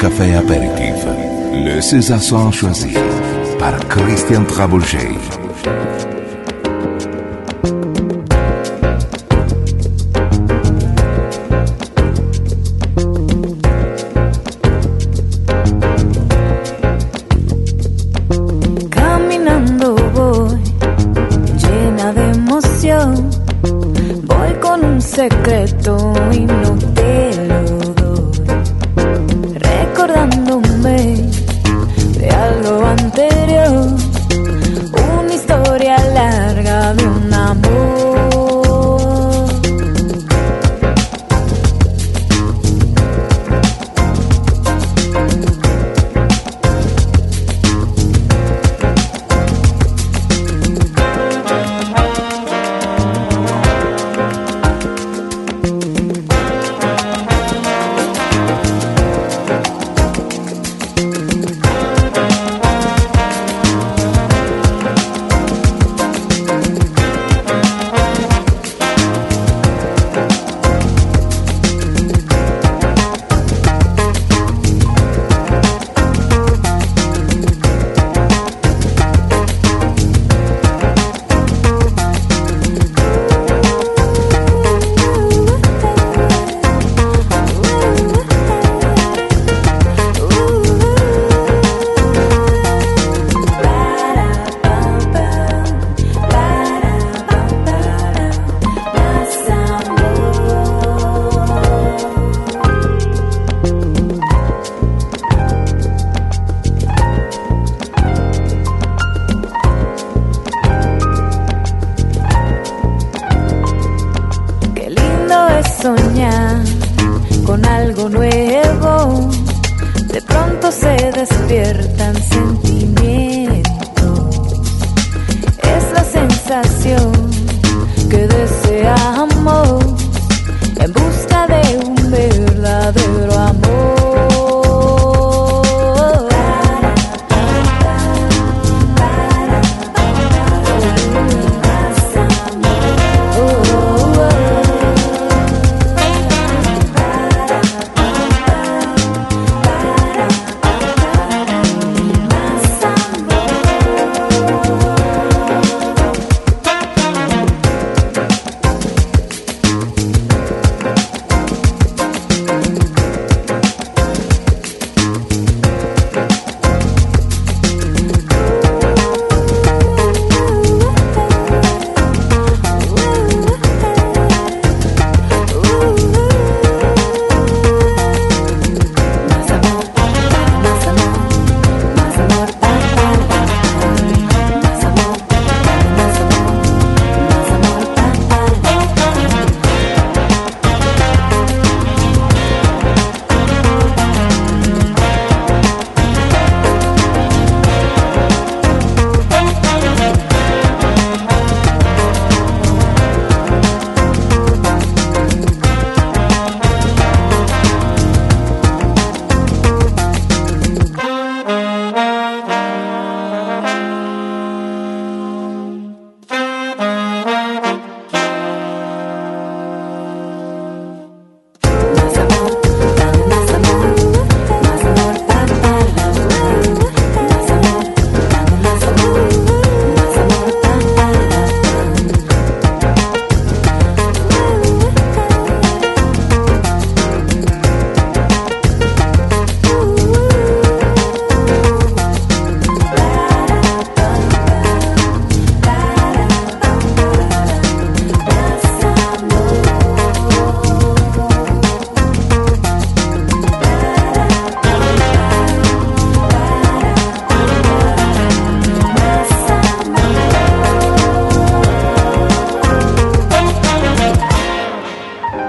Café Apéritif. Le César sont choisis par Christian Traboulger. Secreto y no te lo doy, recordándome de algo anterior, una historia larga de un amor.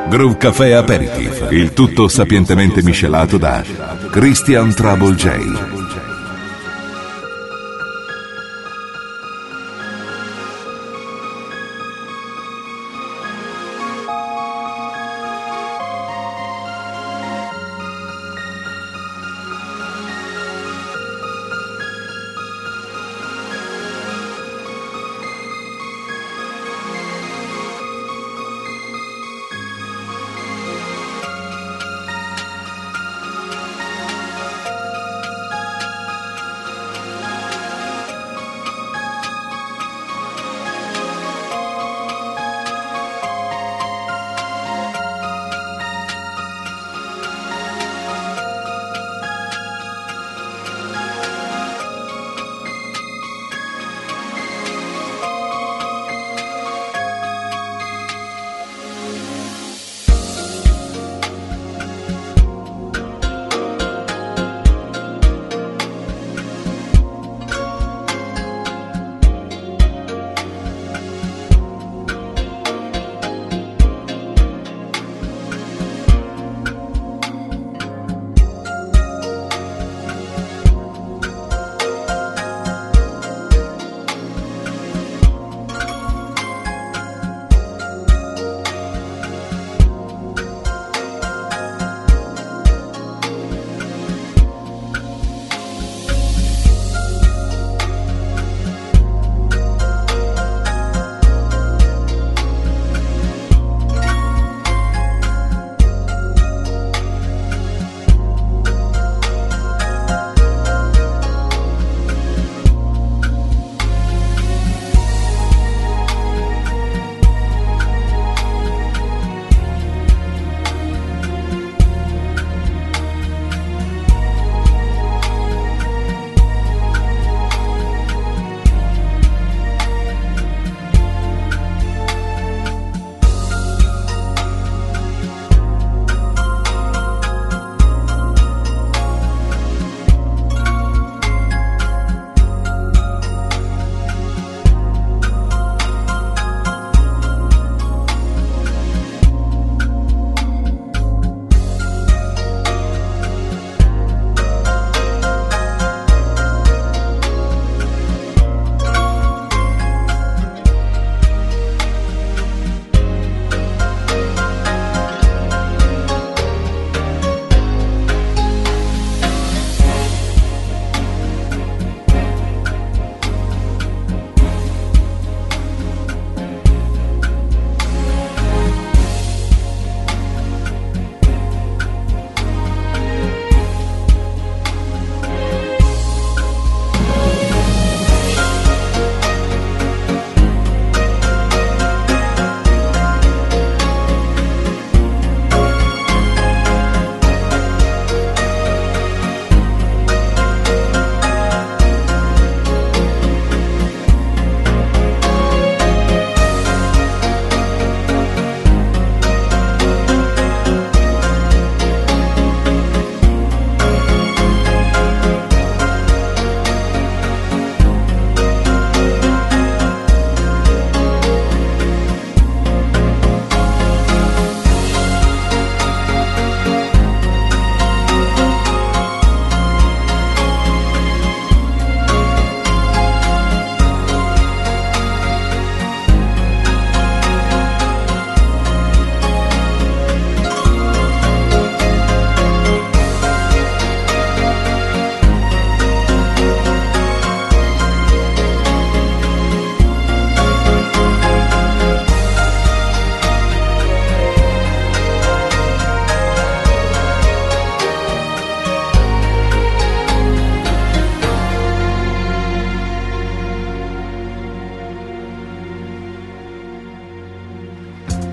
Groove Café Aperitif, il tutto sapientemente miscelato da Christian Trouble Jay.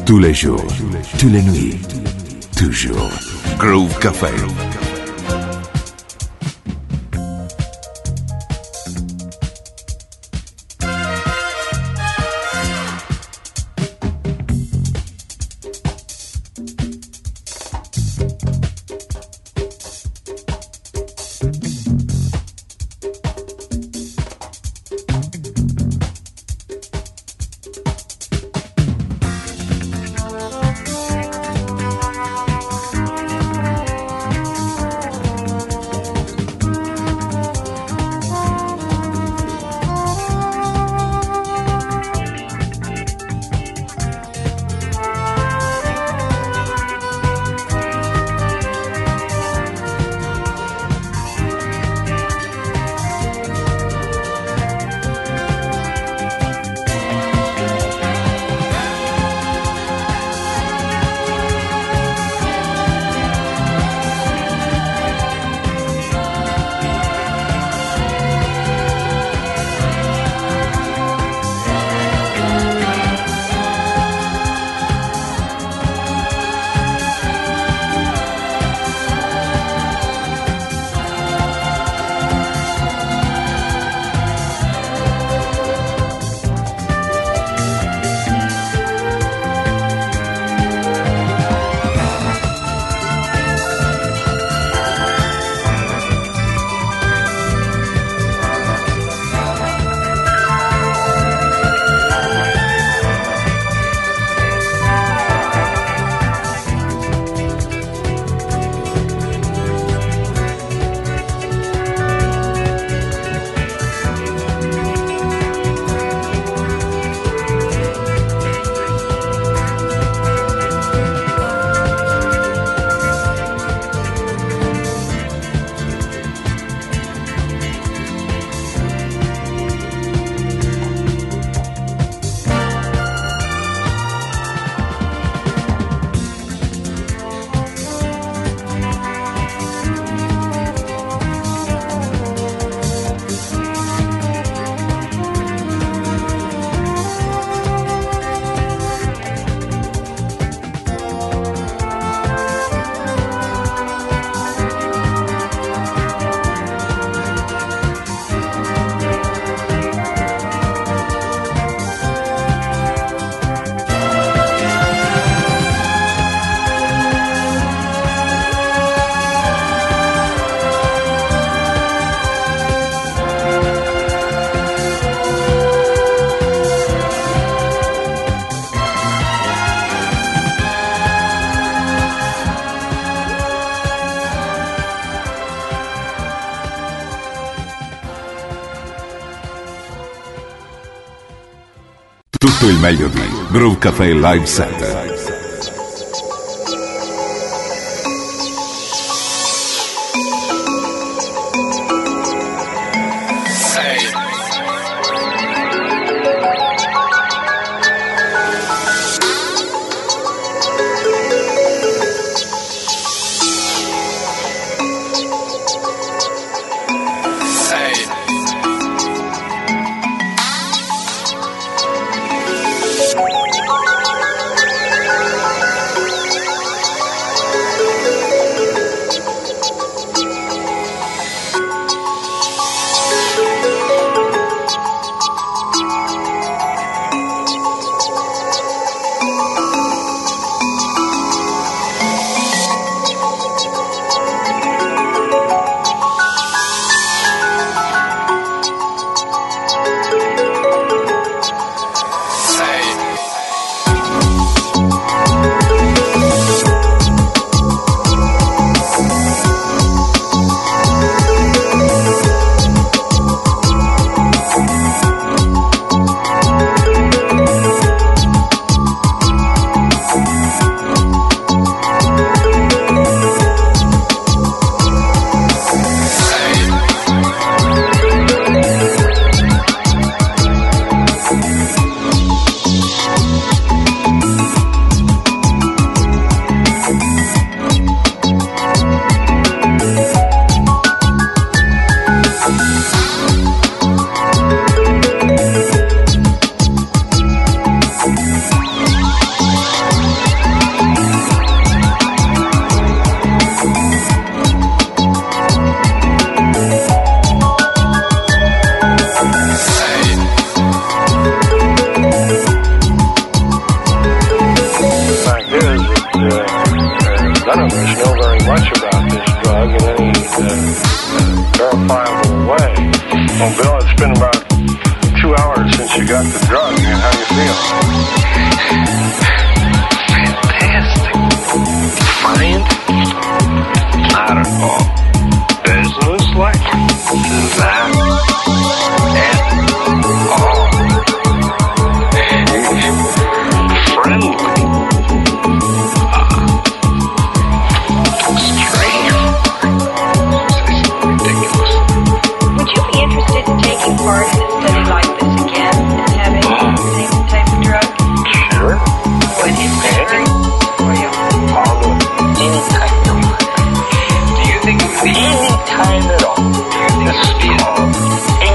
Tous les jours, toutes les nuits, toujours. Groove Café. Tutto il meglio di Groove Café Live Set. none of us know very much about this drug in any verifiable way. Well, Bill, it's been about 2 hours since you got the drug, and how do you feel? Fantastic. Defiant? Not at all. Business-like? Not at all. Friendly. Part in a study like this again and having the same type of drug? Sure. Would you marry? Or you follow any time at all? Do you think it would be any time at all? Do you think it would be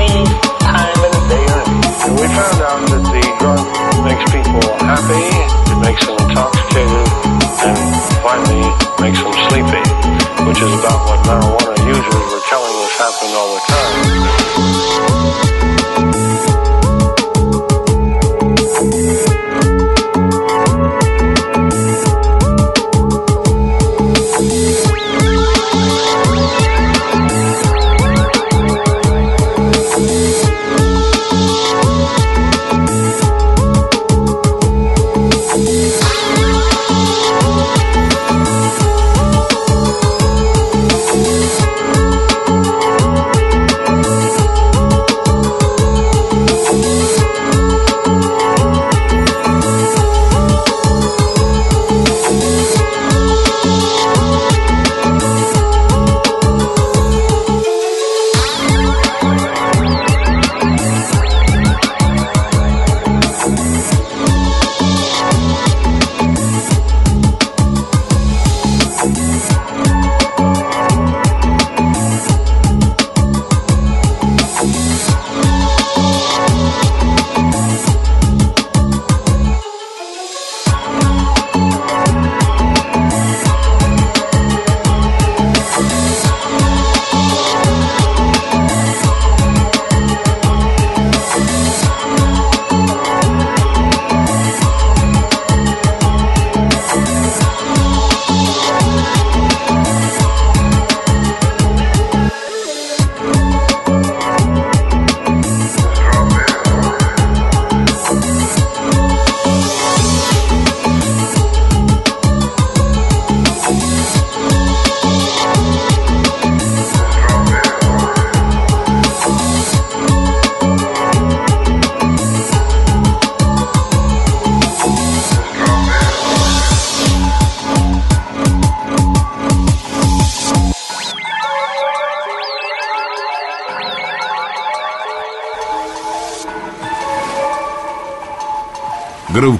any time of the day? And we found out that the drug makes people happy, it makes them intoxicated, and finally makes them sleepy, which is about what marijuana users were telling us happened all the time. Groove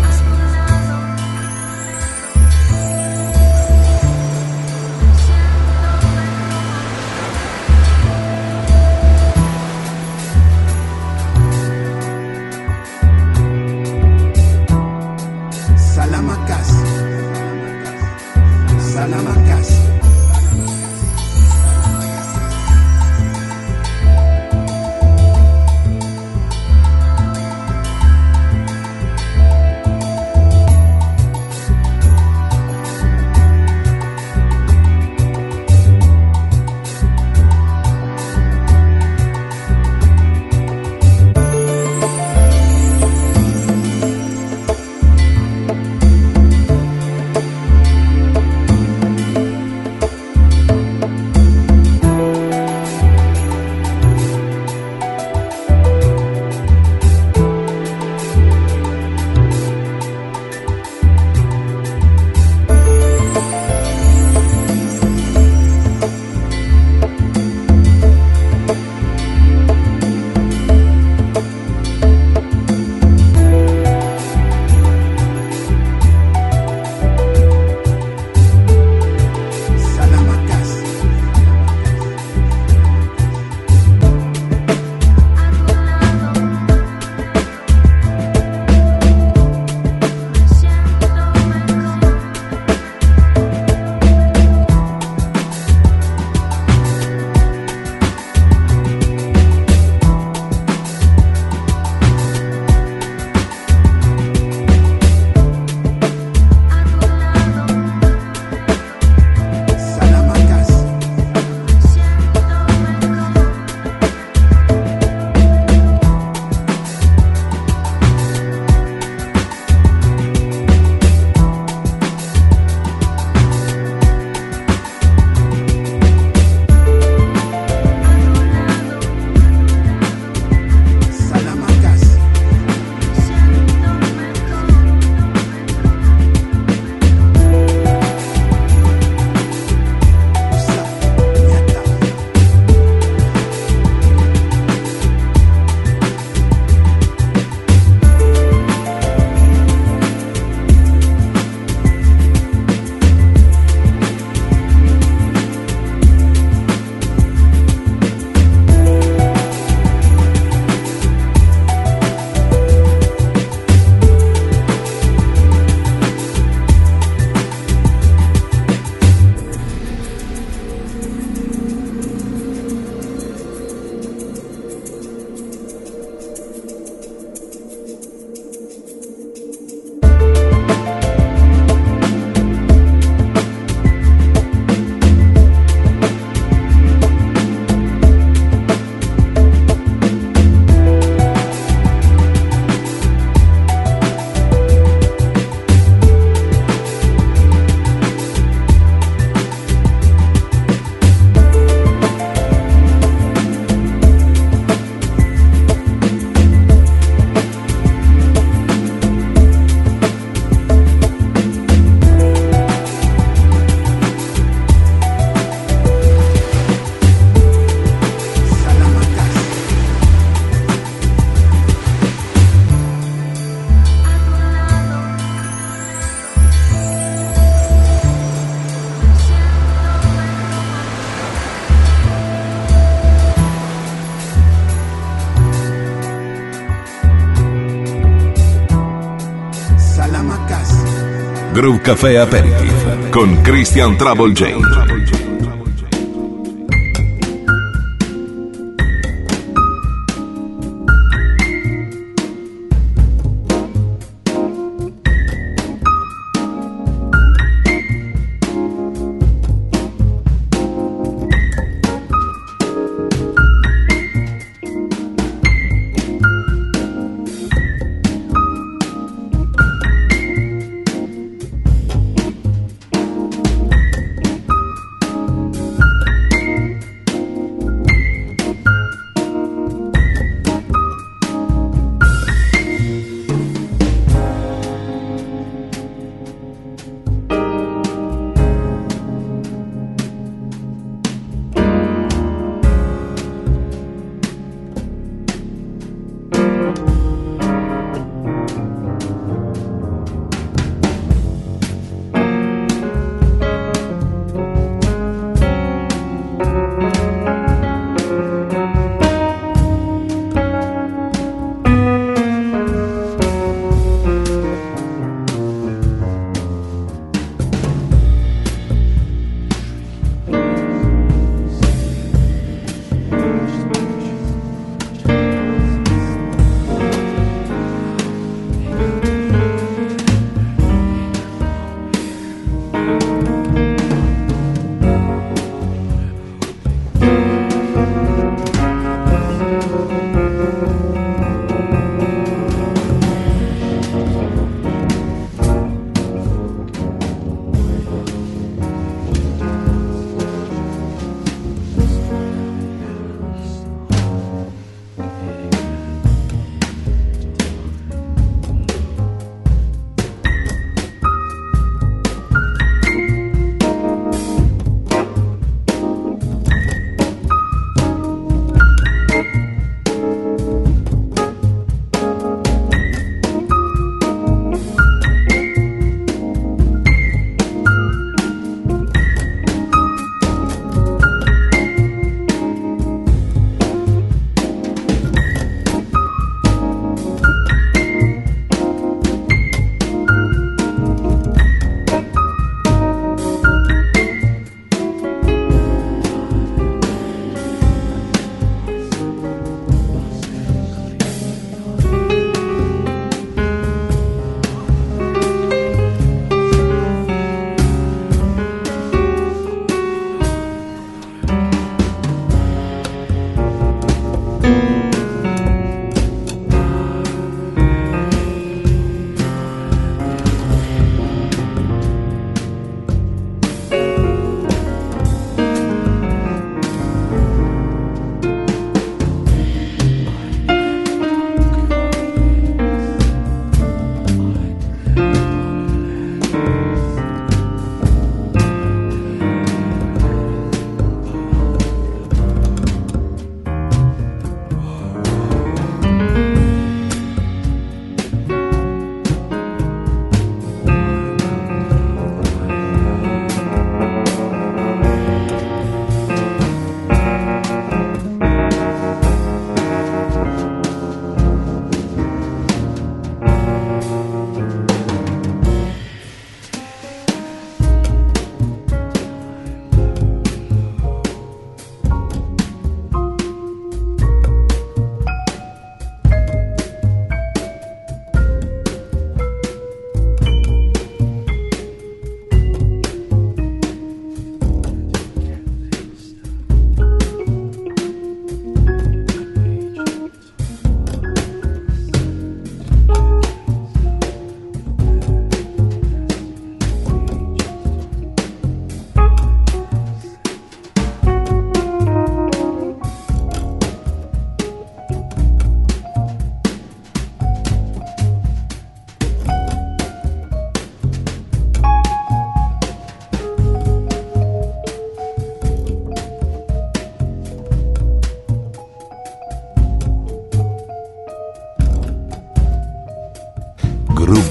Groove Café Aperitif con Christian Trouble Jay.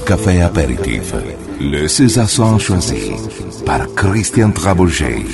Café apéritif, le César sont choisis par Christian Traboulger.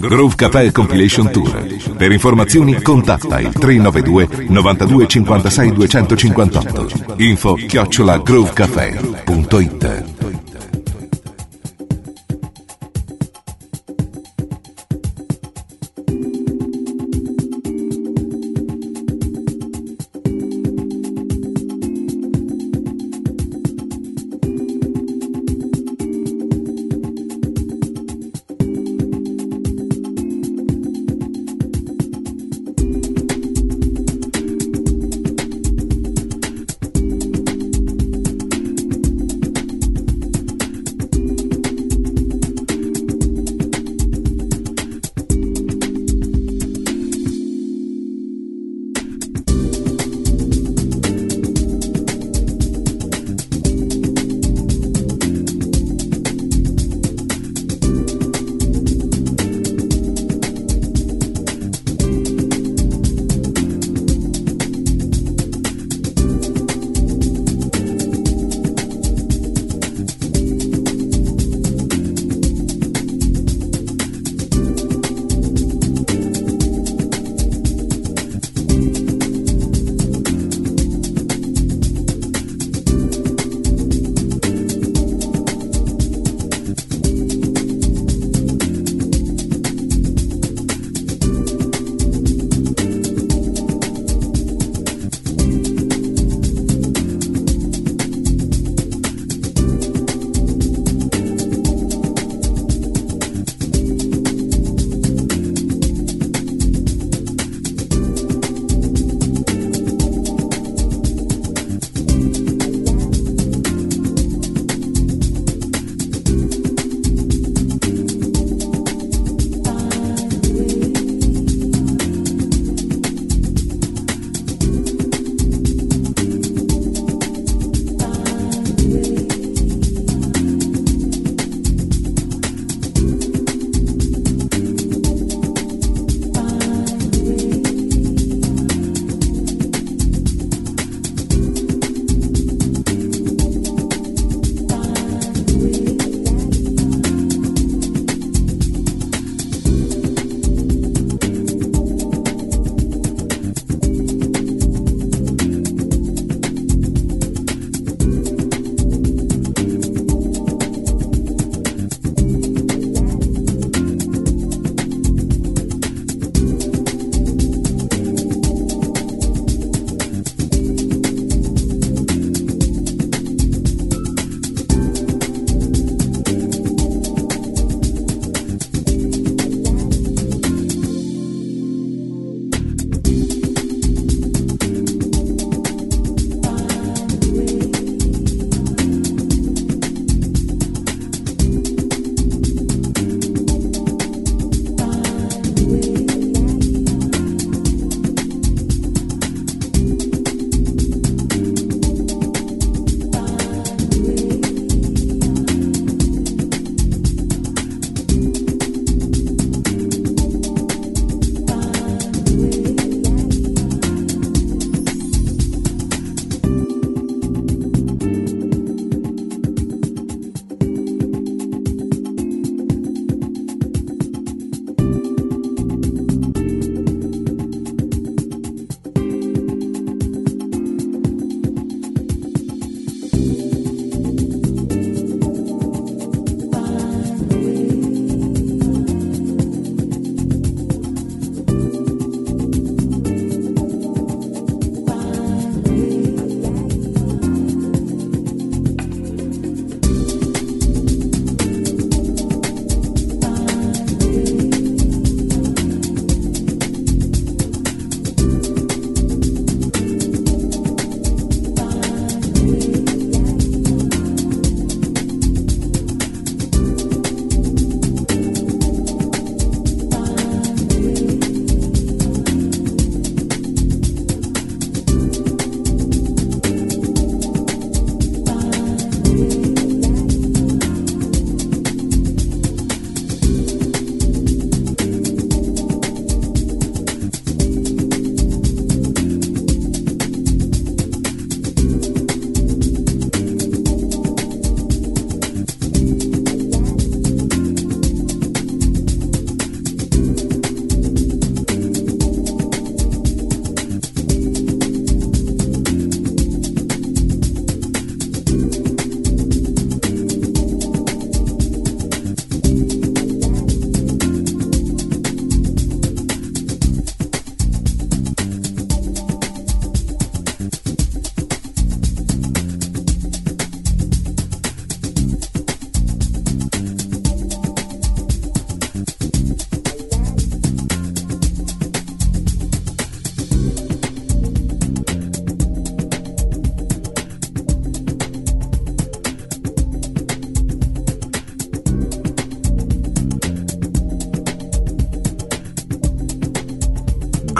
Groove Café Compilation Tour. Per informazioni contatta il 392 92 56 258. info@groovecafé.it.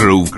Groove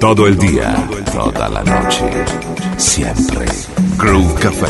Todo el día, toda la noche, siempre Groove Café.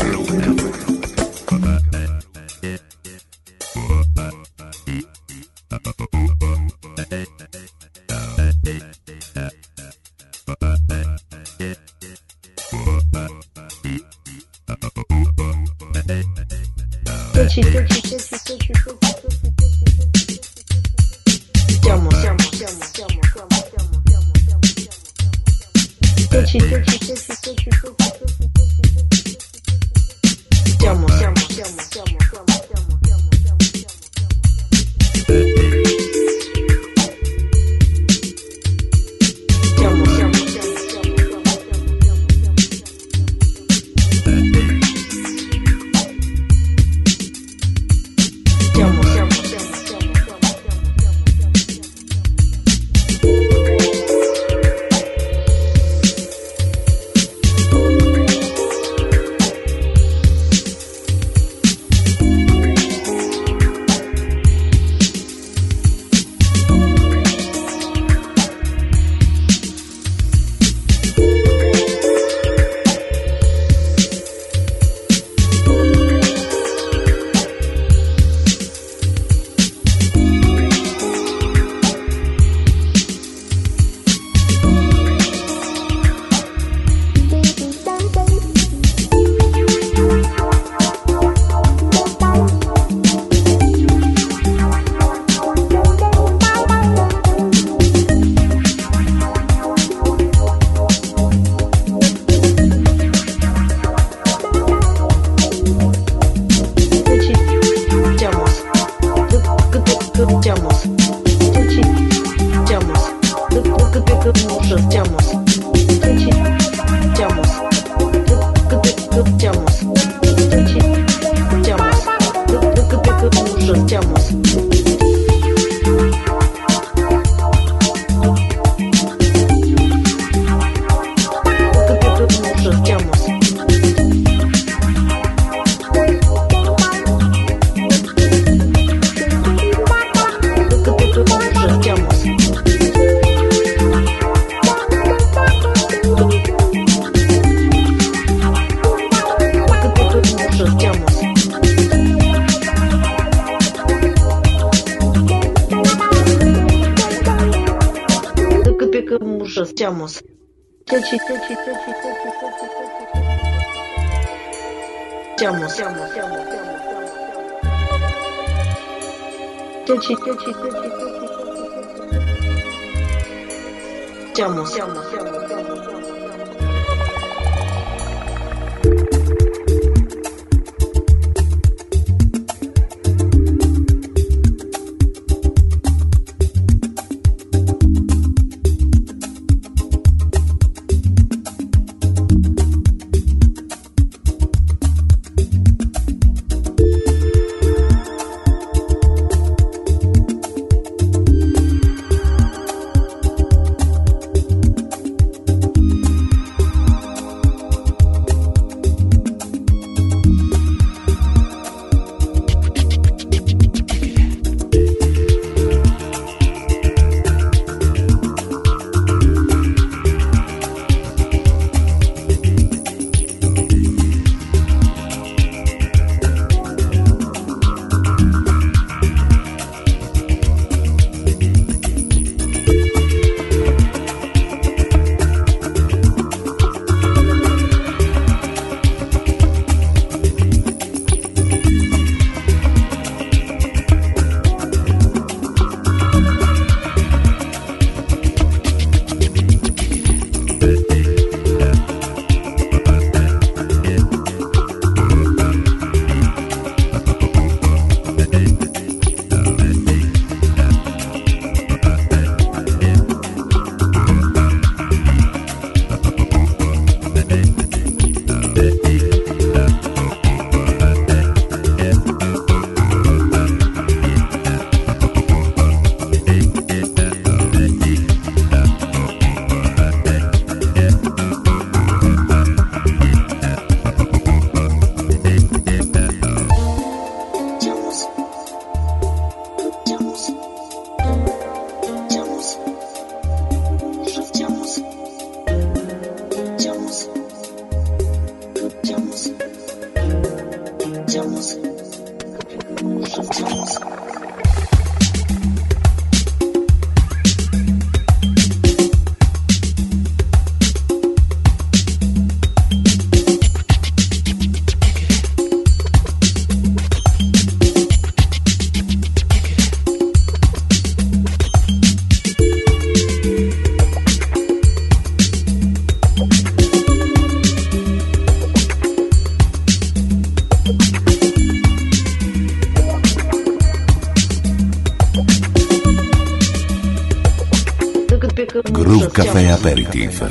Groove Café Aperitif.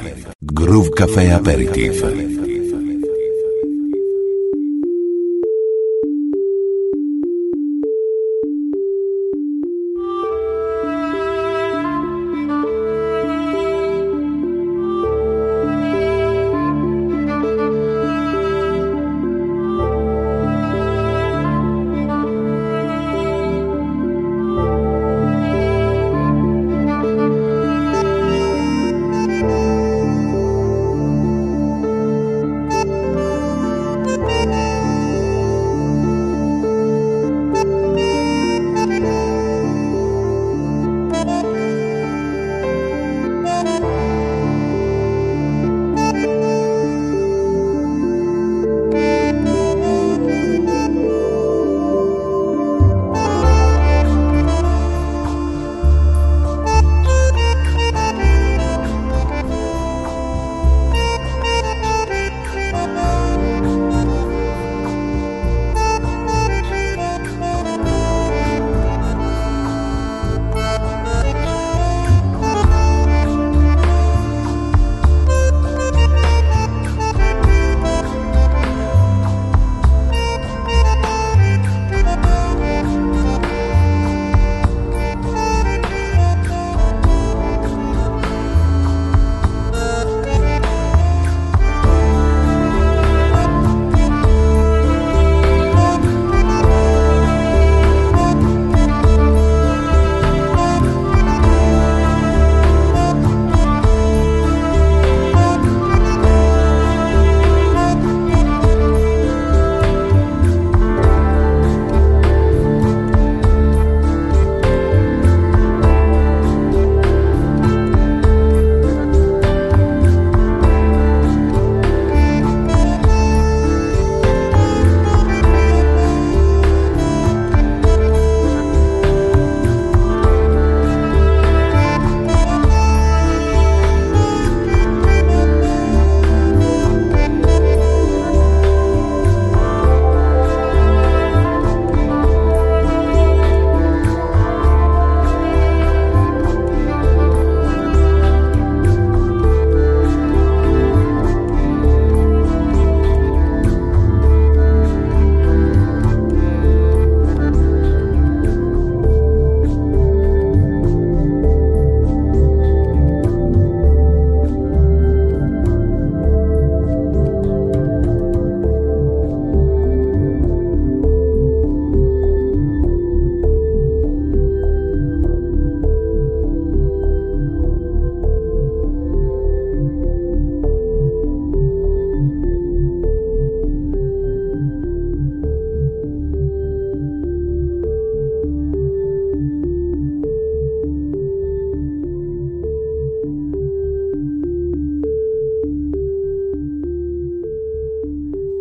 Groove Café Aperitif.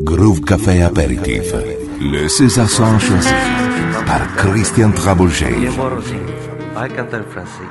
Groove Café Aperitif. Le César sans choisi par Christian Traboulger. I can tell Francis.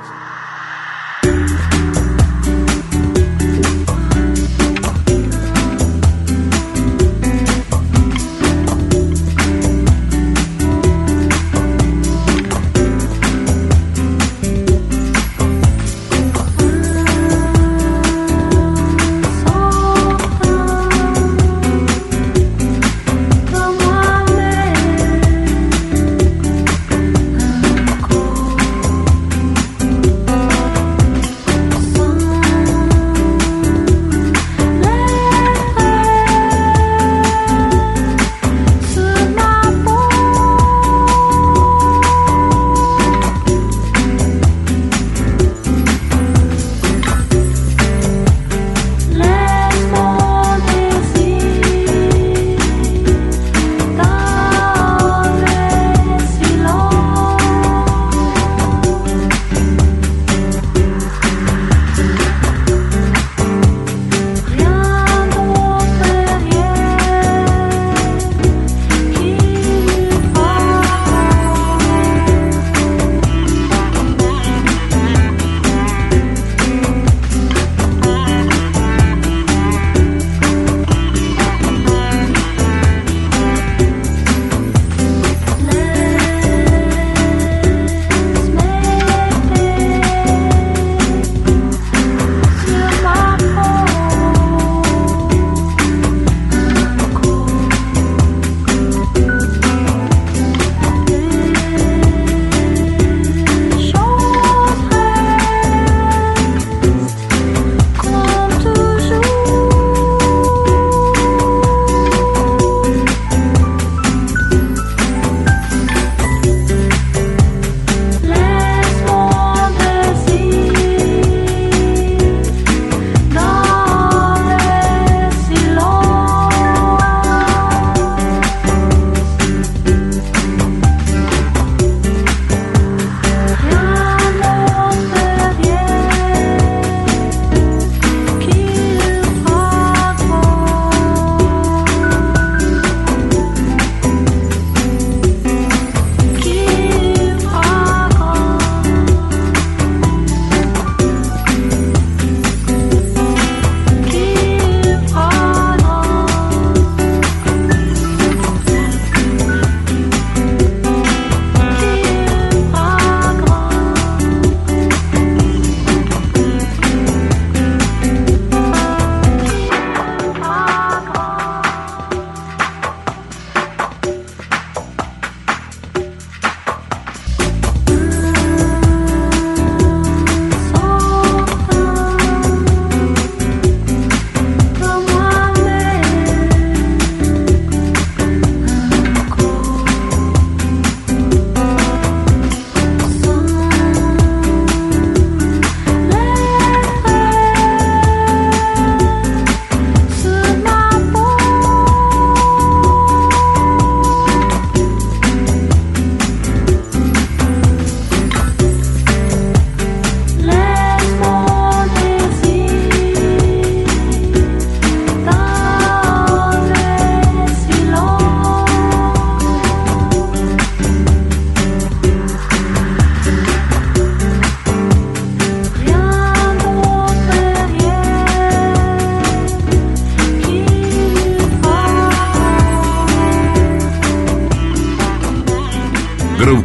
Groove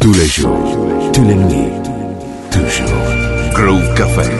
Tous les jours, tous les nuits, toujours. Groove Café.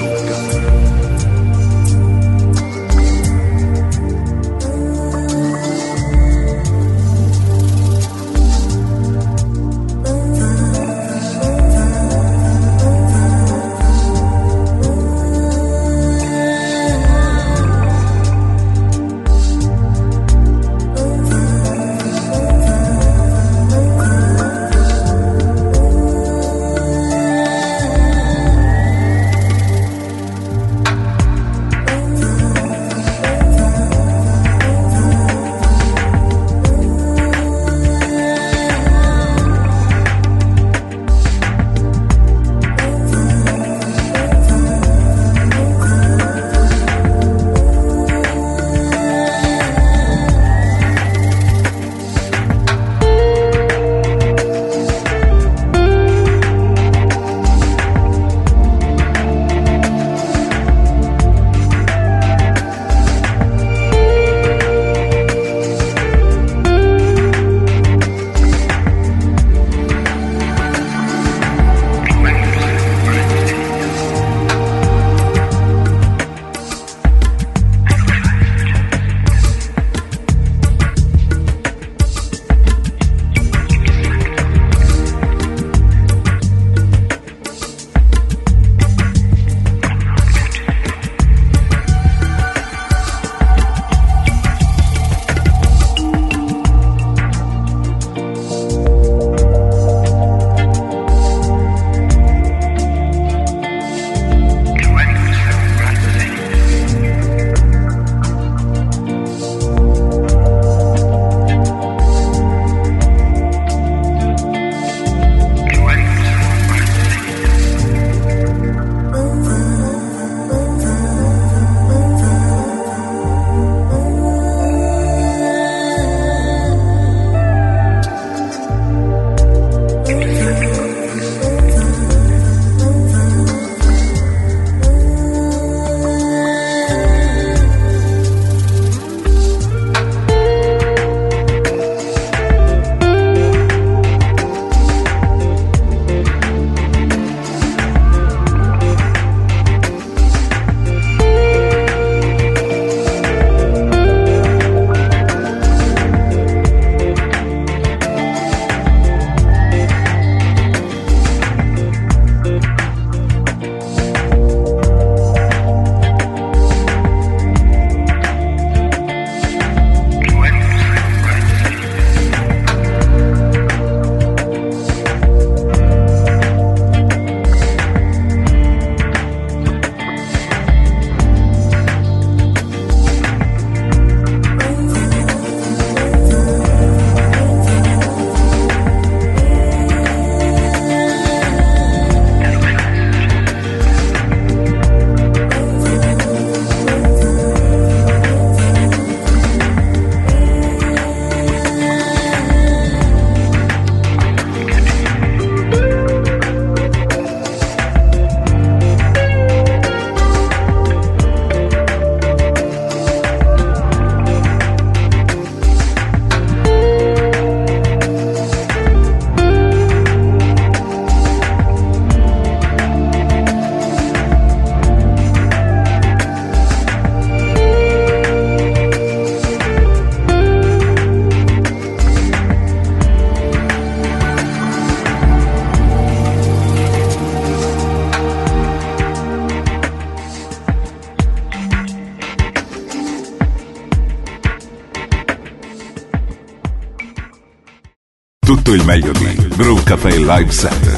Tutto il meglio di Groove Café Live Set.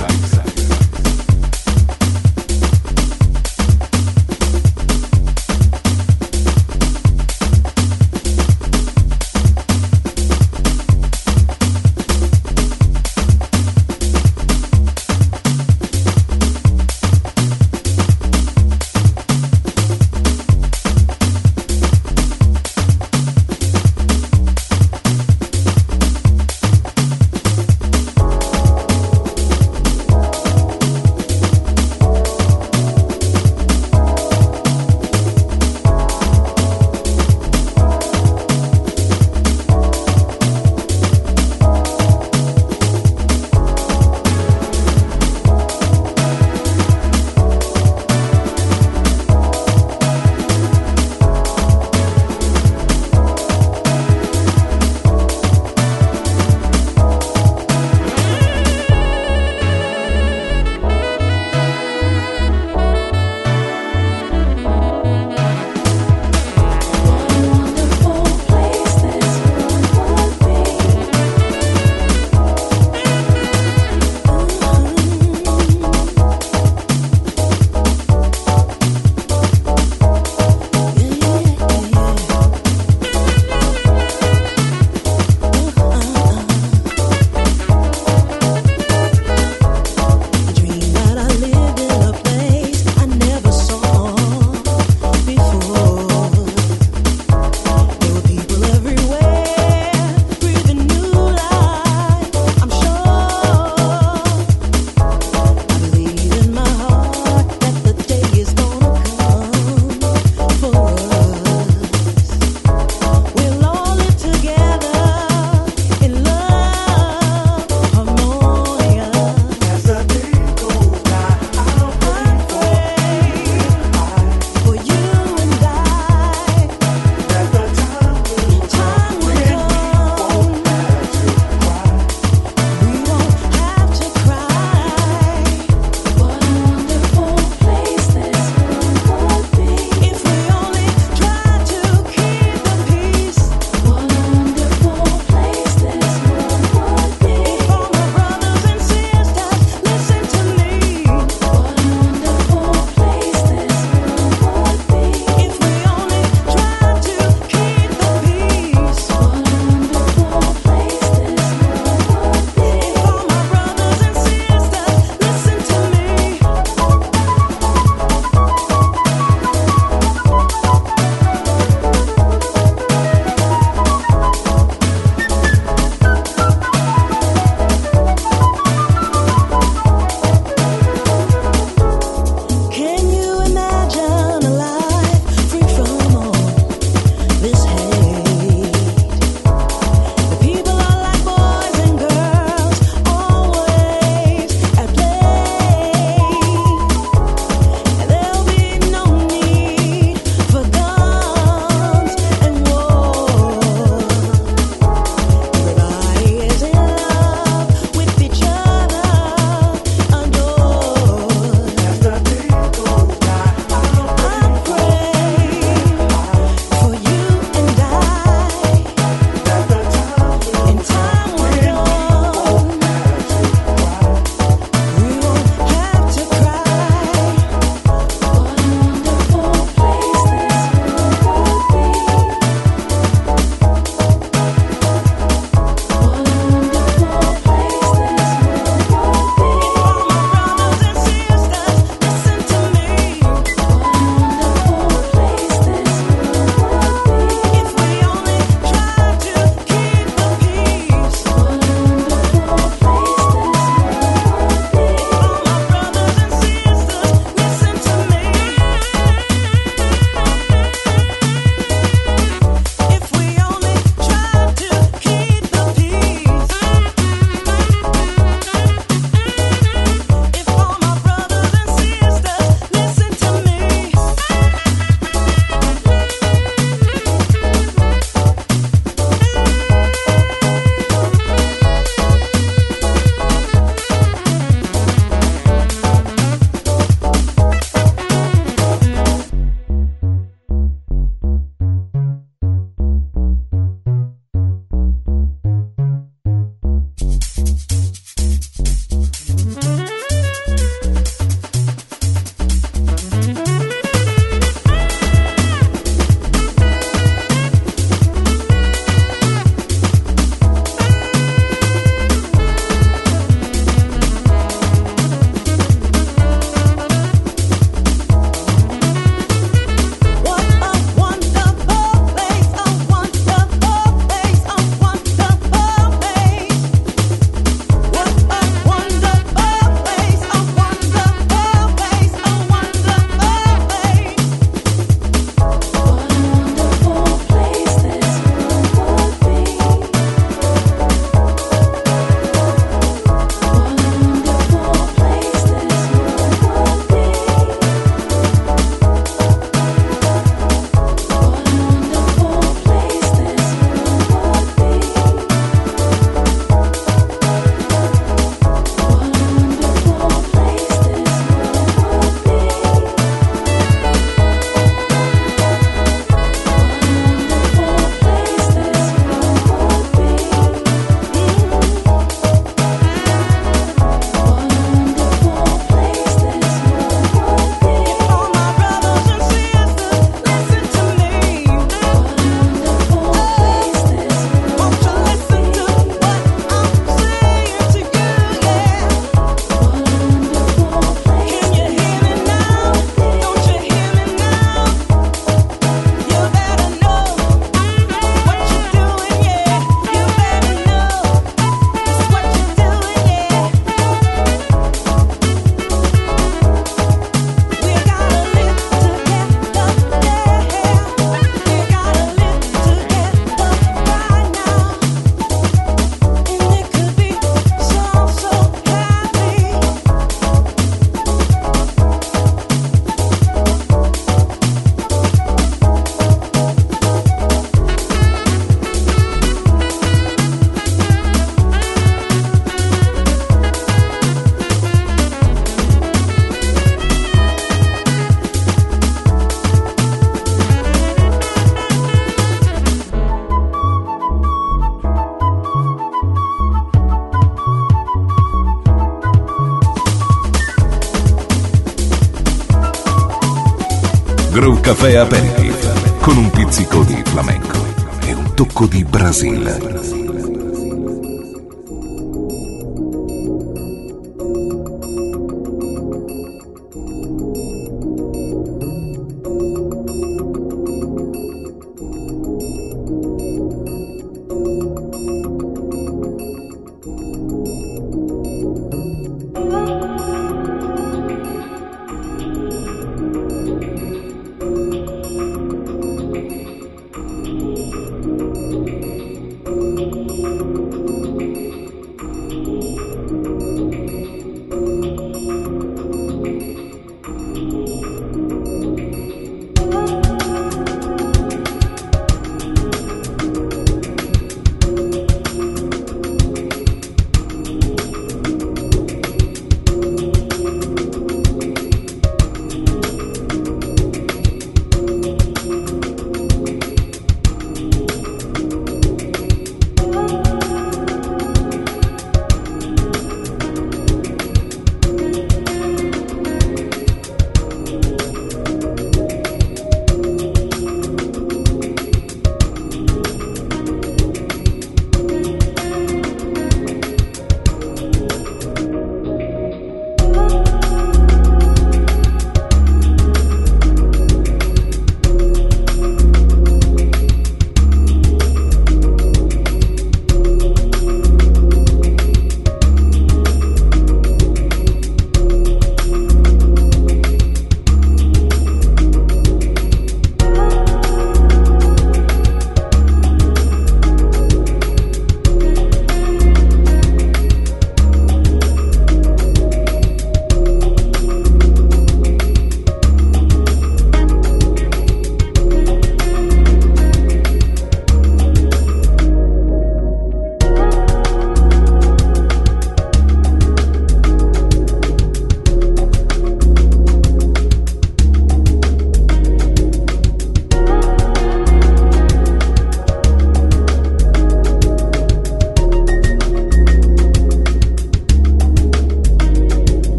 Groove Café Aperitif, con un pizzico di flamenco e un tocco di Brasile.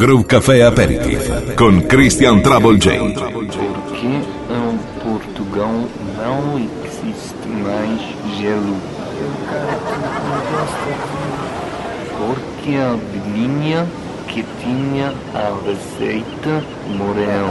Groove Café Aperitif com Christian Trouble Jay. Porque em Portugal não existe mais gelo? Porque a velhinha que tinha a receita morreu.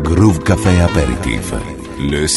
Groove Café Aperitif, le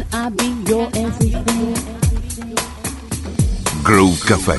Can I be your everything? Groove Café,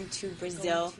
going to Brazil.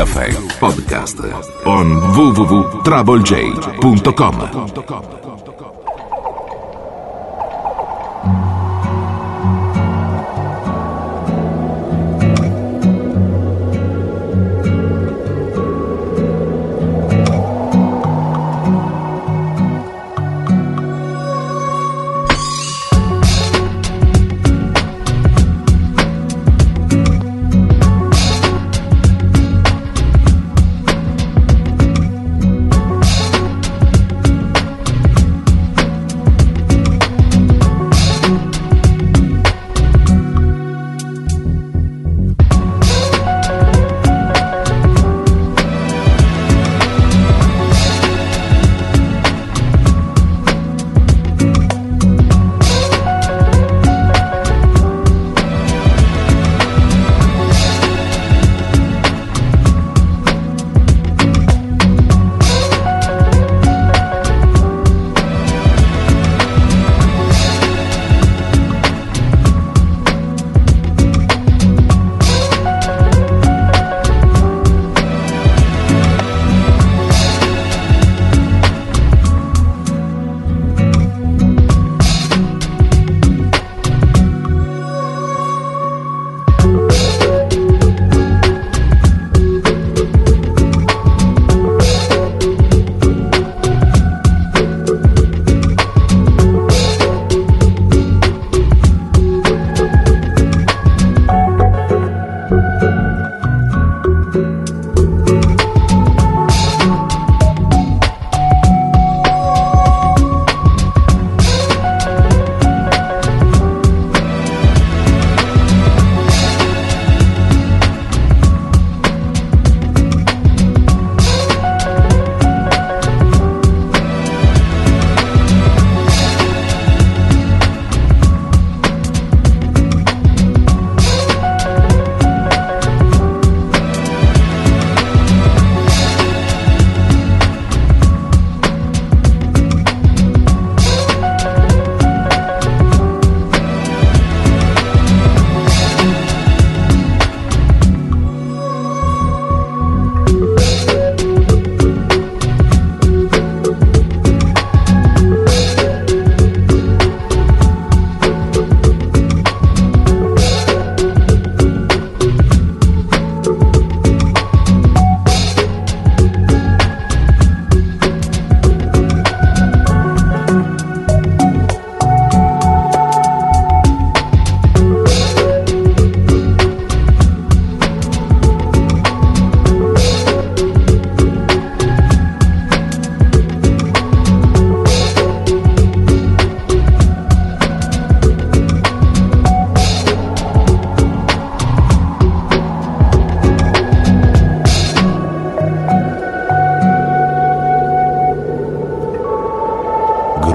Café Podcast on www.traboljay.com.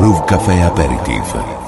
Groove Café Aperitif.